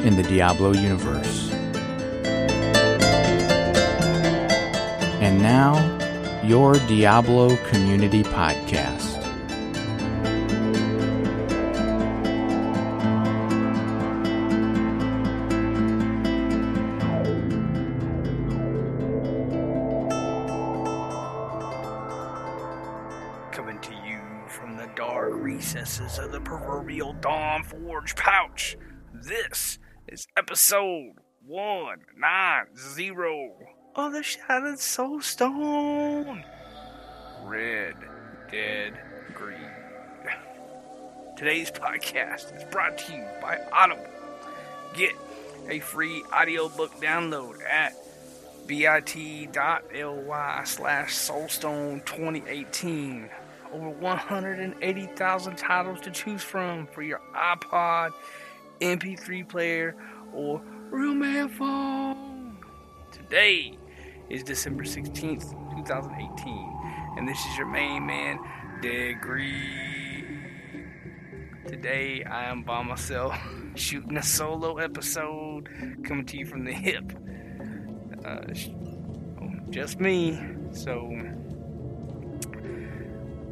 in the Diablo universe. And now, your Diablo Community Podcast. Of the proverbial Dawnforge Pouch. This is episode 190 of the Shattered Soulstone. Red Dead Greed. Today's podcast is brought to you by Audible. Get a free audiobook download at bit.ly/soulstone2018. Over 180,000 titles to choose from for your iPod, MP3 player, or real man phone. Today is December 16th, 2018, and this is your main man, Degreet. Today I am by myself, shooting a solo episode, coming to you from the hip. Just me, so...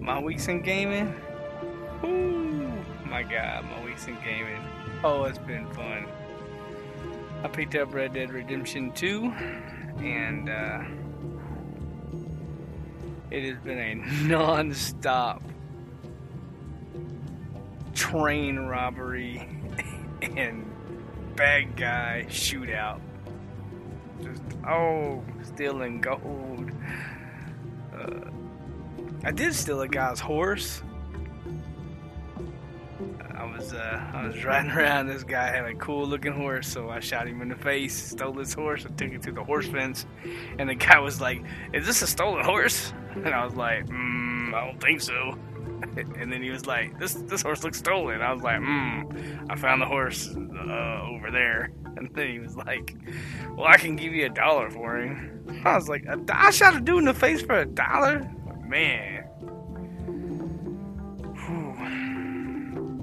my weeks in gaming, oh, it's been fun. I picked up Red Dead Redemption 2, and it has been a non-stop train robbery and bad guy shootout. Just, stealing gold. I did steal a guy's horse. I was riding around. This guy had a cool looking horse, so I shot him in the face, stole his horse, I took it to the horse fence, and the guy was like, "Is this a stolen horse?" And I was like, "I don't think so." And then he was like, "This horse looks stolen." I was like, I found the horse over there." And then he was like, "Well, I can give you $1 for him." I was like, "I shot a dude in the face for $1?" Man, whew.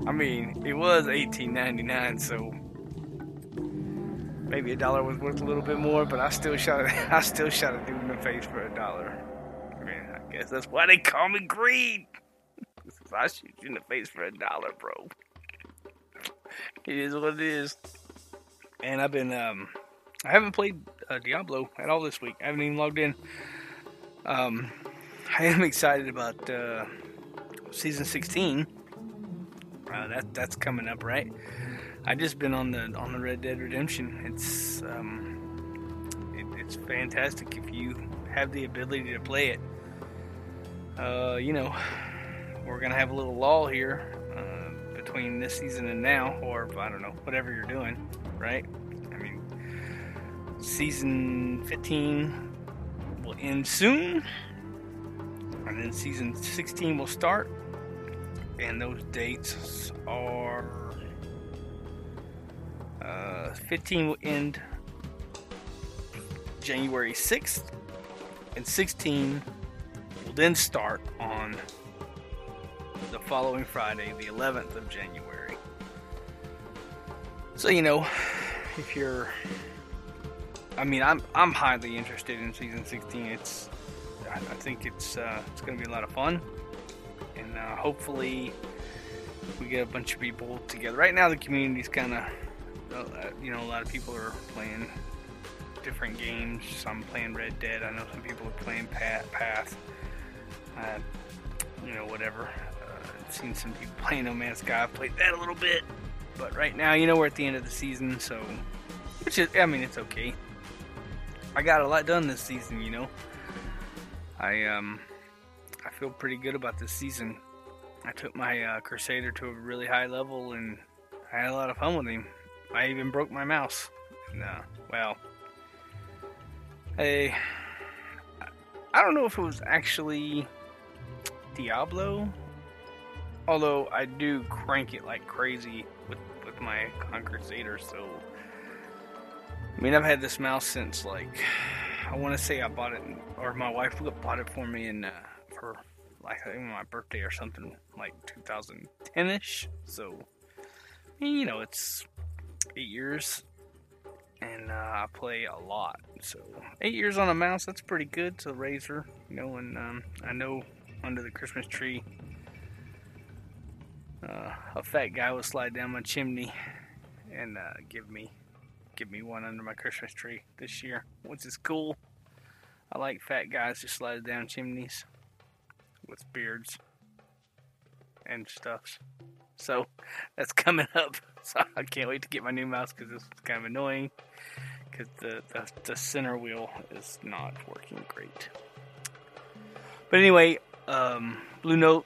I mean, it was $18.99, so maybe $1 was worth a little bit more. But I still shot a dude in the face for $1. Man, I guess that's why they call me Greed. I shoot you in the face for $1, bro. It is what it is. And I've been I haven't played Diablo at all this week. I haven't even logged in. I am excited about Season 16. That's coming up, right? I just been on the Red Dead Redemption. It's it's fantastic if you have the ability to play it. We're gonna have a little lull here between this season and now, or I don't know, whatever you're doing, right? I mean, Season 15 will end soon. And then Season 16 will start. And those dates are... 15 will end January 6th. And 16 will then start on the following Friday, the 11th of January. So, if you're... I mean, I'm highly interested in Season 16. I think it's going to be a lot of fun, and hopefully we get a bunch of people together. Right now, the community's kind of, a lot of people are playing different games. Some playing Red Dead. I know some people are playing Path. Whatever. I've seen some people playing No Man's Sky. I've played that a little bit, but right now, we're at the end of the season, so it's okay. I got a lot done this season, I feel pretty good about this season. I took my Crusader to a really high level, and I had a lot of fun with him. I even broke my mouse. No. Well, I don't know if it was actually Diablo, although I do crank it like crazy with my Conqueror's hitter, so... I mean, I've had this mouse since, like, I want to say I bought it, or my wife bought it for me in, for, like, I think my birthday or something, like, 2010-ish, so, I mean, you know, it's 8 years, and I play a lot, so, 8 years on a mouse, that's pretty good, to Razor, you know, and I know under the Christmas tree, a fat guy would slide down my chimney and give me one under my Christmas tree this year, which is cool. I like fat guys who slide down chimneys with beards and stuffs. So that's coming up. So I can't wait to get my new mouse because it's kind of annoying because the center wheel is not working great. But anyway, Blue Note,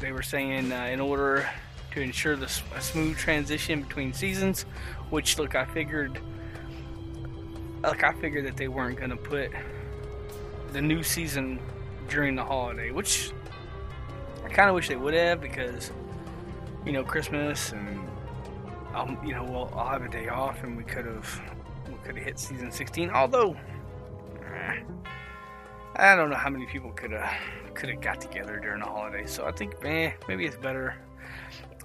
they were saying in order to ensure a smooth transition between seasons, which, look, I figured that they weren't going to put the new season during the holiday, which I kind of wish they would have, because, you know, Christmas, and I'll have a day off, and we could have hit season 16, although I don't know how many people could have got together during the holiday, so I think maybe it's better.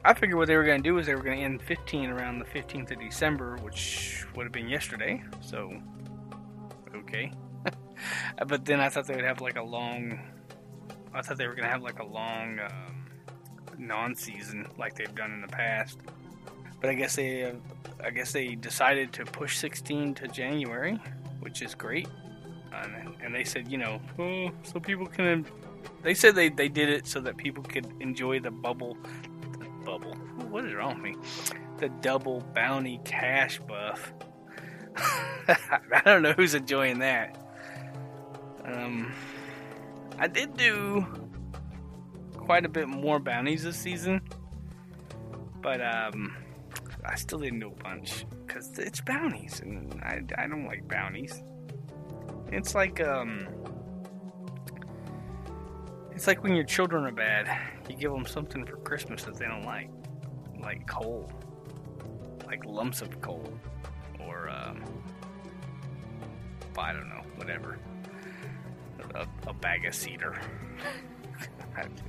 I figured what they were going to do is they were going to end 15 around the 15th of December, which would have been yesterday, so, okay. But then I thought they would have like a long, I thought they were going to have like a long non-season like they've done in the past. But I guess they decided to push 16 to January, which is great. And they said, you know, so people can, they said they did it so that people could enjoy the bubble. What is wrong with me? The double bounty cash buff. I don't know who's enjoying that. I did do quite a bit more bounties this season, but I still didn't do a bunch because it's bounties, and I don't like bounties. It's like when your children are bad, you give them something for Christmas that they don't like coal, like lumps of coal, or I don't know, whatever, a bag of cedar.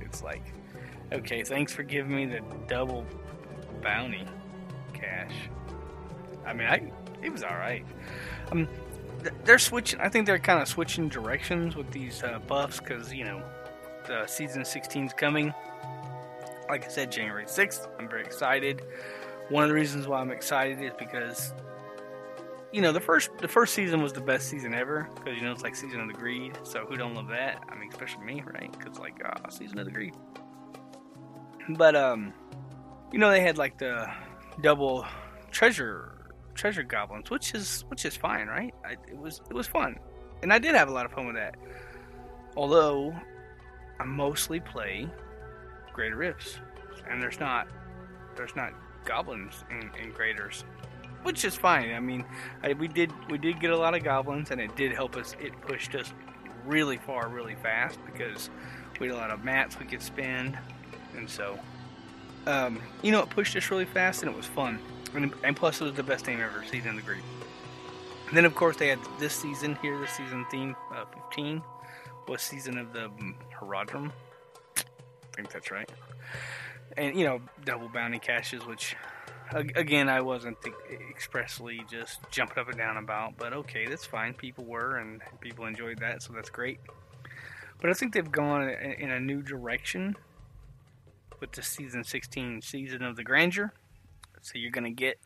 It's like, okay, thanks for giving me the double bounty cash. I mean, it was all right. They're switching. I think they're kind of switching directions with these buffs because, you know, the season 16 is coming. Like I said, January 6th. I'm very excited. One of the reasons why I'm excited is because, you know, the first season was the best season ever because, you know, it's like Season of the Greed. So who don't love that? I mean, especially me, right? Because, like, Season of the Greed. But you know, they had like the double treasure goblins, which is fine, right? It was fun, and I did have a lot of fun with that, although I mostly play Greater Rifts, and there's not goblins in Graders, which is fine. I mean, we did get a lot of goblins, and it did help us. It pushed us really far really fast because we had a lot of mats we could spend, and so you know, it pushed us really fast, and it was fun. And plus, it was the best game ever, Season of the Greed. And then, of course, they had this season here, the season theme, 15, was Season of the Herodrum. I think that's right. And, you know, double bounty caches, which, again, I wasn't expressly just jumping up and down about. But, okay, that's fine. People were, and people enjoyed that, so that's great. But I think they've gone in a new direction with the season 16, Season of the Grandeur. So you're going to get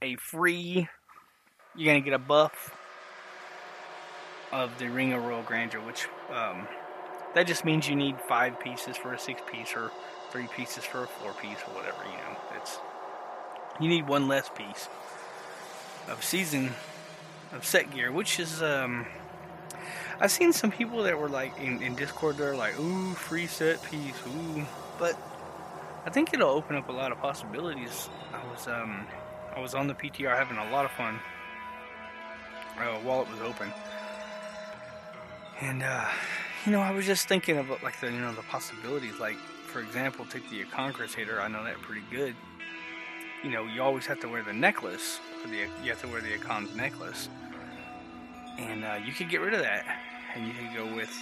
a buff of the Ring of Royal Grandeur, which that just means you need 5 pieces for a 6-piece or 3 pieces for a 4-piece or whatever, you know. You need one less piece of season of set gear, which is, I've seen some people that were like in Discord, they're like, ooh, free set piece, ooh, but I think it'll open up a lot of possibilities. I was I was on the PTR having a lot of fun while it was open. And, you know, I was just thinking about, like, the possibilities. Like, for example, take the Conqueror's hitter. I know that pretty good. You know, you always have to wear the necklace. You have to wear the Akan's necklace. And you could get rid of that. And you could go with,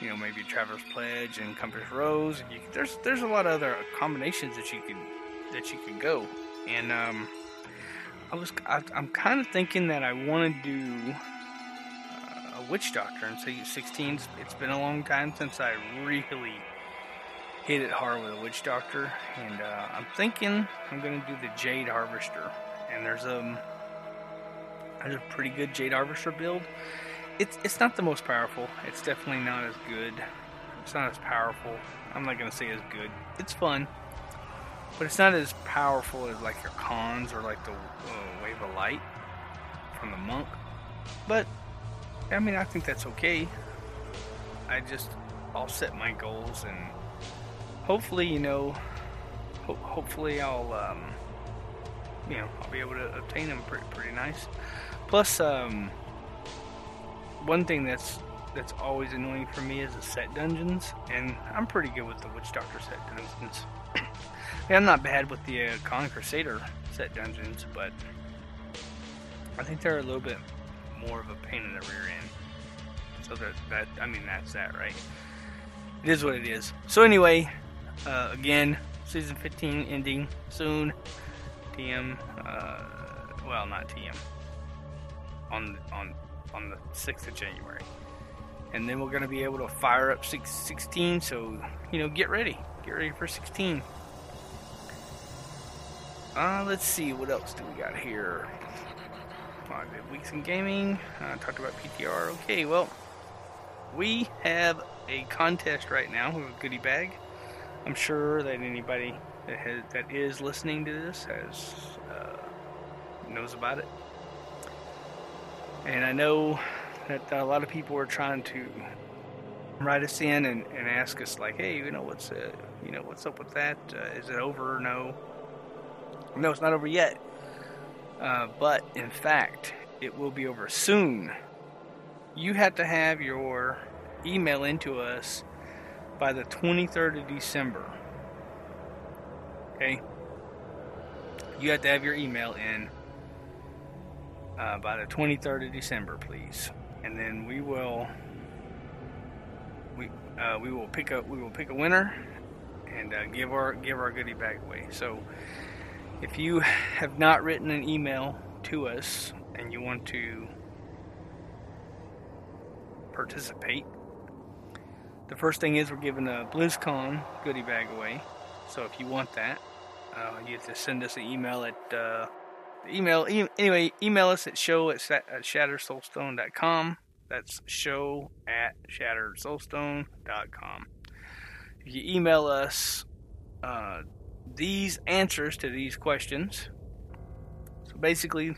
you know, maybe Traverse Pledge and Compass Rose. You could, there's a lot of other combinations that you could go. And I'm kind of thinking that I want to do a Witch Doctor in Season 16. It's been a long time since I really hit it hard with a Witch Doctor. And I'm thinking I'm going to do the Jade Harvester. And there's a pretty good Jade Harvester build. It's not the most powerful. It's definitely not as good. It's not as powerful. I'm not going to say as good. It's fun. But it's not as powerful as like your cons or like the Wave of Light from the Monk. But, I mean, I think that's okay. I'll set my goals and hopefully, you know, hopefully I'll, you know, I'll be able to obtain them pretty nice. Plus, one thing that's always annoying for me is the set dungeons, and I'm pretty good with the Witch Doctor set dungeons. Yeah, I'm not bad with the Crusader set dungeons, but I think they're a little bit more of a pain in the rear end. So that's that, right? It is what it is. So anyway, again, Season 15 ending soon. TM, well, not TM. On the 6th of January. And then we're going to be able to fire up 16, so, you know, get ready. Get ready for 16. Let's see, what else do we got here? Weeks in gaming. Talked about PTR. Okay, well, we have a contest right now with a goodie bag. I'm sure that anybody that is listening to this knows about it. And I know that a lot of people are trying to write us in and ask us, like, hey, you know, what's up with that? Is it over? No, it's not over yet. But in fact, it will be over soon. You have to have your email into us by the 23rd of December. Okay? You have to have your email in by the 23rd of December, please. And then we will pick a winner and give our goodie bag away. So if you have not written an email to us and you want to participate, the first thing is we're giving a BlizzCon goodie bag away. So if you want that, you have to send us an email at email us at show@shatteredsoulstone.com. That's show@shatteredsoulstone.com. If you email us these answers to these questions, so basically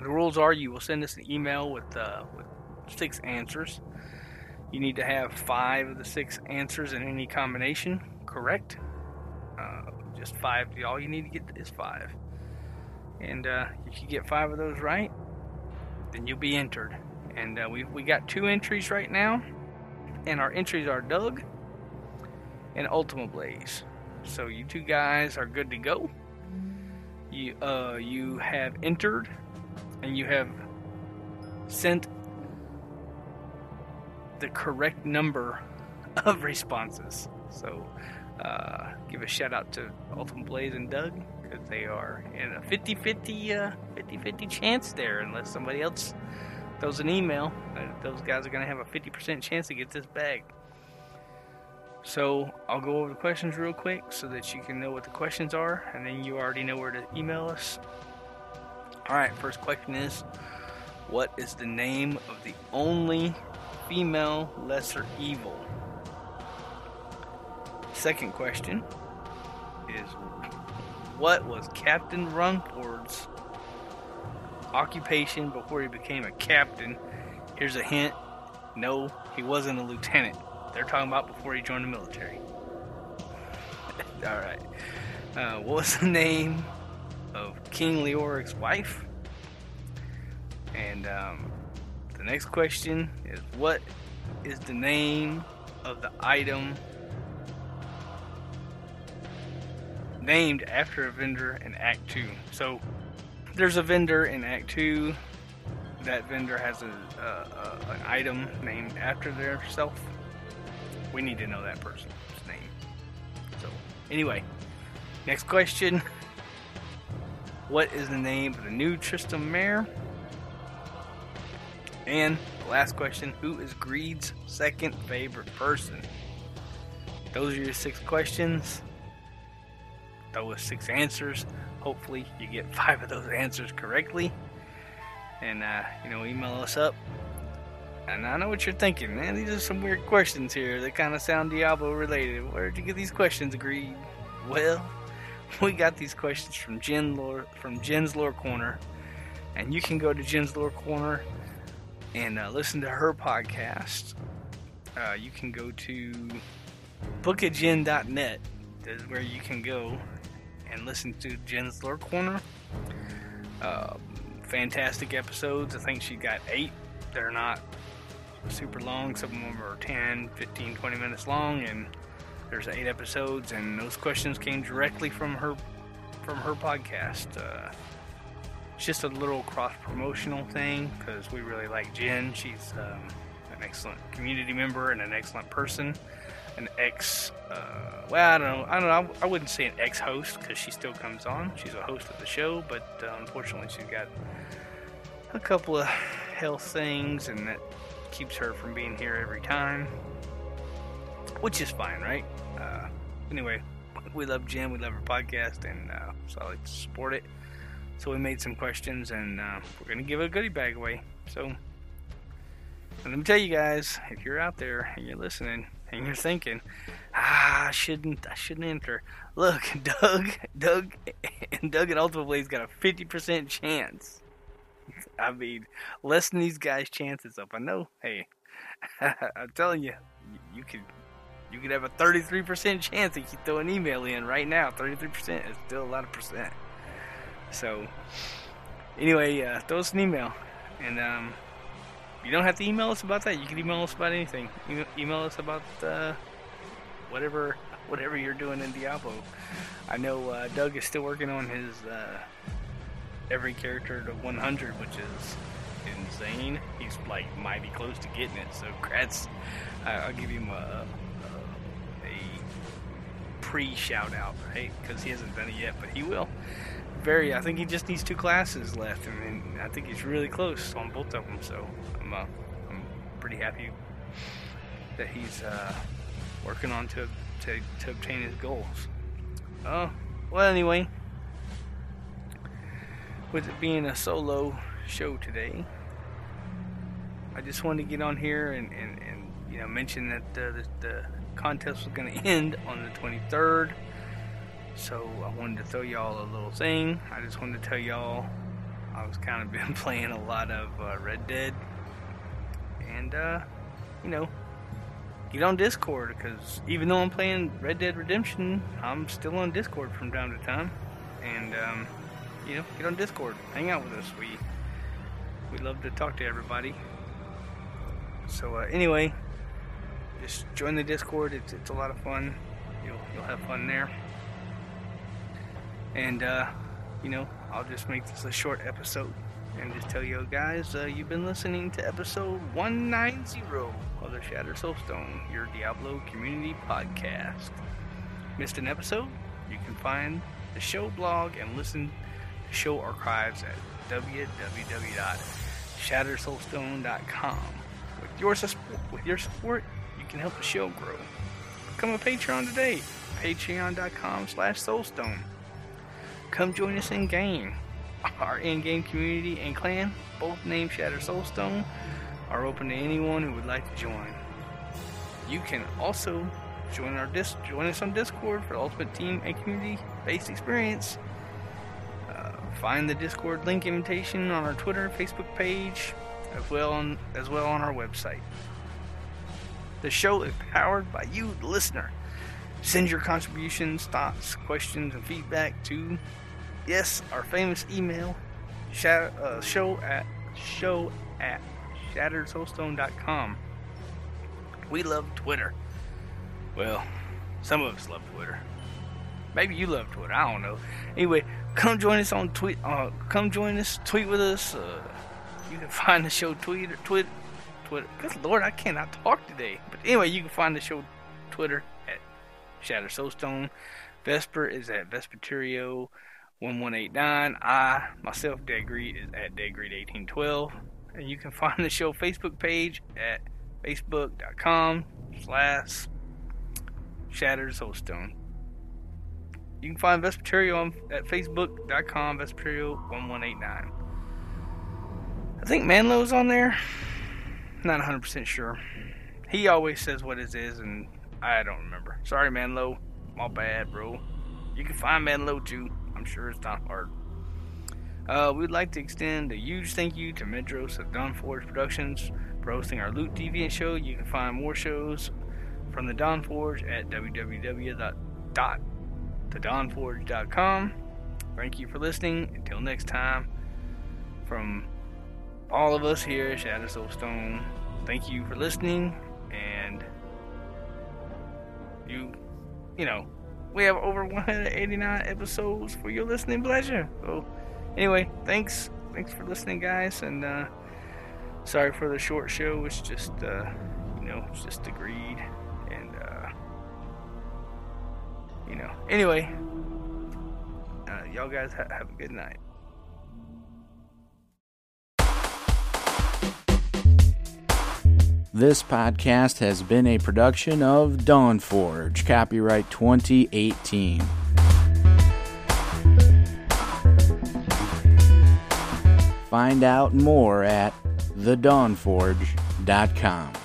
the rules are you will send us an email with 6 answers. You need to have 5 of the 6 answers in any combination correct. Just 5. All you need to get is 5. And if you get 5 of those right, then you'll be entered. And we got 2 entries right now, and our entries are Doug and Ultima Blaze. So you 2 guys are good to go. You have entered, and you have sent the correct number of responses. So give a shout out to Ultima Blaze and Doug. They are in a 50-50 chance there, unless somebody else throws an email. Those guys are going to have a 50% chance to get this bag. So I'll go over the questions real quick so that you can know what the questions are, and then you already know where to email us. Alright, first question is, what is the name of the only female lesser evil? Second question is, what was Captain Rumford's occupation before he became a captain? Here's a hint. No, he wasn't a lieutenant. They're talking about before he joined the military. Alright. What was the name of King Leoric's wife. And the next question is, what is the name of the item named after a vendor in Act 2? So there's a vendor in Act 2. That vendor has an item named after their self. We need to know that person's name. So anyway, next question. What is the name of the new Tristram mare? And the last question, who is Greed's second favorite person? Those are your 6 questions. Those 6 answers. Hopefully you get 5 of those answers correctly. And, email us up. And I know what you're thinking, man. These are some weird questions here that kind of sound Diablo related. Where did you get these questions, Greed? Well, we got these questions from Jen's Lore Corner. And you can go to Jen's Lore Corner and listen to her podcast. You can go to bookajen.net. That's where you can go and listen to Jen's Lore Corner. Fantastic episodes. I think she got 8. They're not super long. Some of them are 10, 15, 20 minutes long, and there's 8 episodes, and those questions came directly from her podcast. It's just a little cross-promotional thing because we really like Jen. She's an excellent community member and an excellent person. An ex, I wouldn't say an ex-host because she still comes on. She's a host of the show, but unfortunately she's got a couple of health things, and that keeps her from being here every time, which is fine, right? Anyway, we love Jen, we love her podcast, and so I like to support it. So we made some questions, and we're going to give a goodie bag away. So let me tell you guys, if you're out there and you're listening, and you're thinking, I shouldn't enter. Look, Doug and Ultima Blaze got a 50% chance. I mean, lessen these guys' chances up. I know. Hey, I'm telling you, you could have a 33% chance if you throw an email in right now. 33% is still a lot of percent. So, anyway, throw us an email, and you don't have to email us about that. You can email us about anything. Email us about whatever you're doing in Diablo. I know Doug is still working on his every character to 100, which is insane. He's like mighty close to getting it. So, congrats. I'll give him a pre-shout out, right? Because he hasn't done it yet, but he will. I think he just needs 2 classes left, and I think he's really close on both of them. So I'm pretty happy that he's working on to obtain his goals. Well, anyway, with it being a solo show today, I just wanted to get on here and mention that the contest was going to end on the 23rd. So I wanted to throw y'all a little thing. I just wanted to tell y'all I was kind of been playing a lot of Red Dead, and get on Discord, because even though I'm playing Red Dead Redemption, I'm still on Discord from time to time, and get on Discord, hang out with us. We love to talk to everybody. So anyway, just join the Discord. It's a lot of fun. You'll have fun there. And, I'll just make this a short episode and just tell you guys, you've been listening to episode 190 of the Shattered Soulstone, your Diablo community podcast. Missed an episode? You can find the show blog and listen to show archives at www.shatteredsoulstone.com. With your support, you can help the show grow. Become a Patreon today, patreon.com/soulstone. Come join us in-game. Our in-game community and clan, both named Shattered Soulstone, are open to anyone who would like to join. You can also join us on Discord for the ultimate team and community-based experience. Find the Discord link invitation on our Twitter, Facebook page, as well on our website. The show is powered by you, the listener. Send your contributions, thoughts, questions, and feedback to Yes, our famous email, show at shatteredsoulstone.com. We love Twitter. Well, some of us love Twitter. Maybe you love Twitter. I don't know. Anyway, come join us on tweet. Come join us. Tweet with us. You can find the show Twitter. Good Lord, I cannot talk today. But anyway, you can find the show Twitter at Shattered Soulstone. Vesper is at Vesperterio1189. I myself, Degreet, is at Degreet1812. And you can find the show Facebook page at facebook.com/Shattered Soulstone. You can find Vesperterio at facebook.com Vesperterio1189. I think Manlow's on there. Not 100% sure. He always says what it is, and I don't remember. Sorry, Manlow. My bad, bro. You can find Manlow too. I'm sure it's not hard. We'd like to extend a huge thank you to Medros of Dawnforge Productions for hosting our Loot Deviant show. You can find more shows from the Dawnforge at www.thedawnforge.com. Thank you for listening. Until next time, from all of us here at Shattered Soulstone, thank you for listening. And you know, we have over 189 episodes for your listening pleasure. So anyway, thanks for listening, guys, and sorry for the short show. It's just it's just the greed, and anyway, y'all guys have a good night. This podcast has been a production of Dawnforge, copyright 2018. Find out more at thedawnforge.com.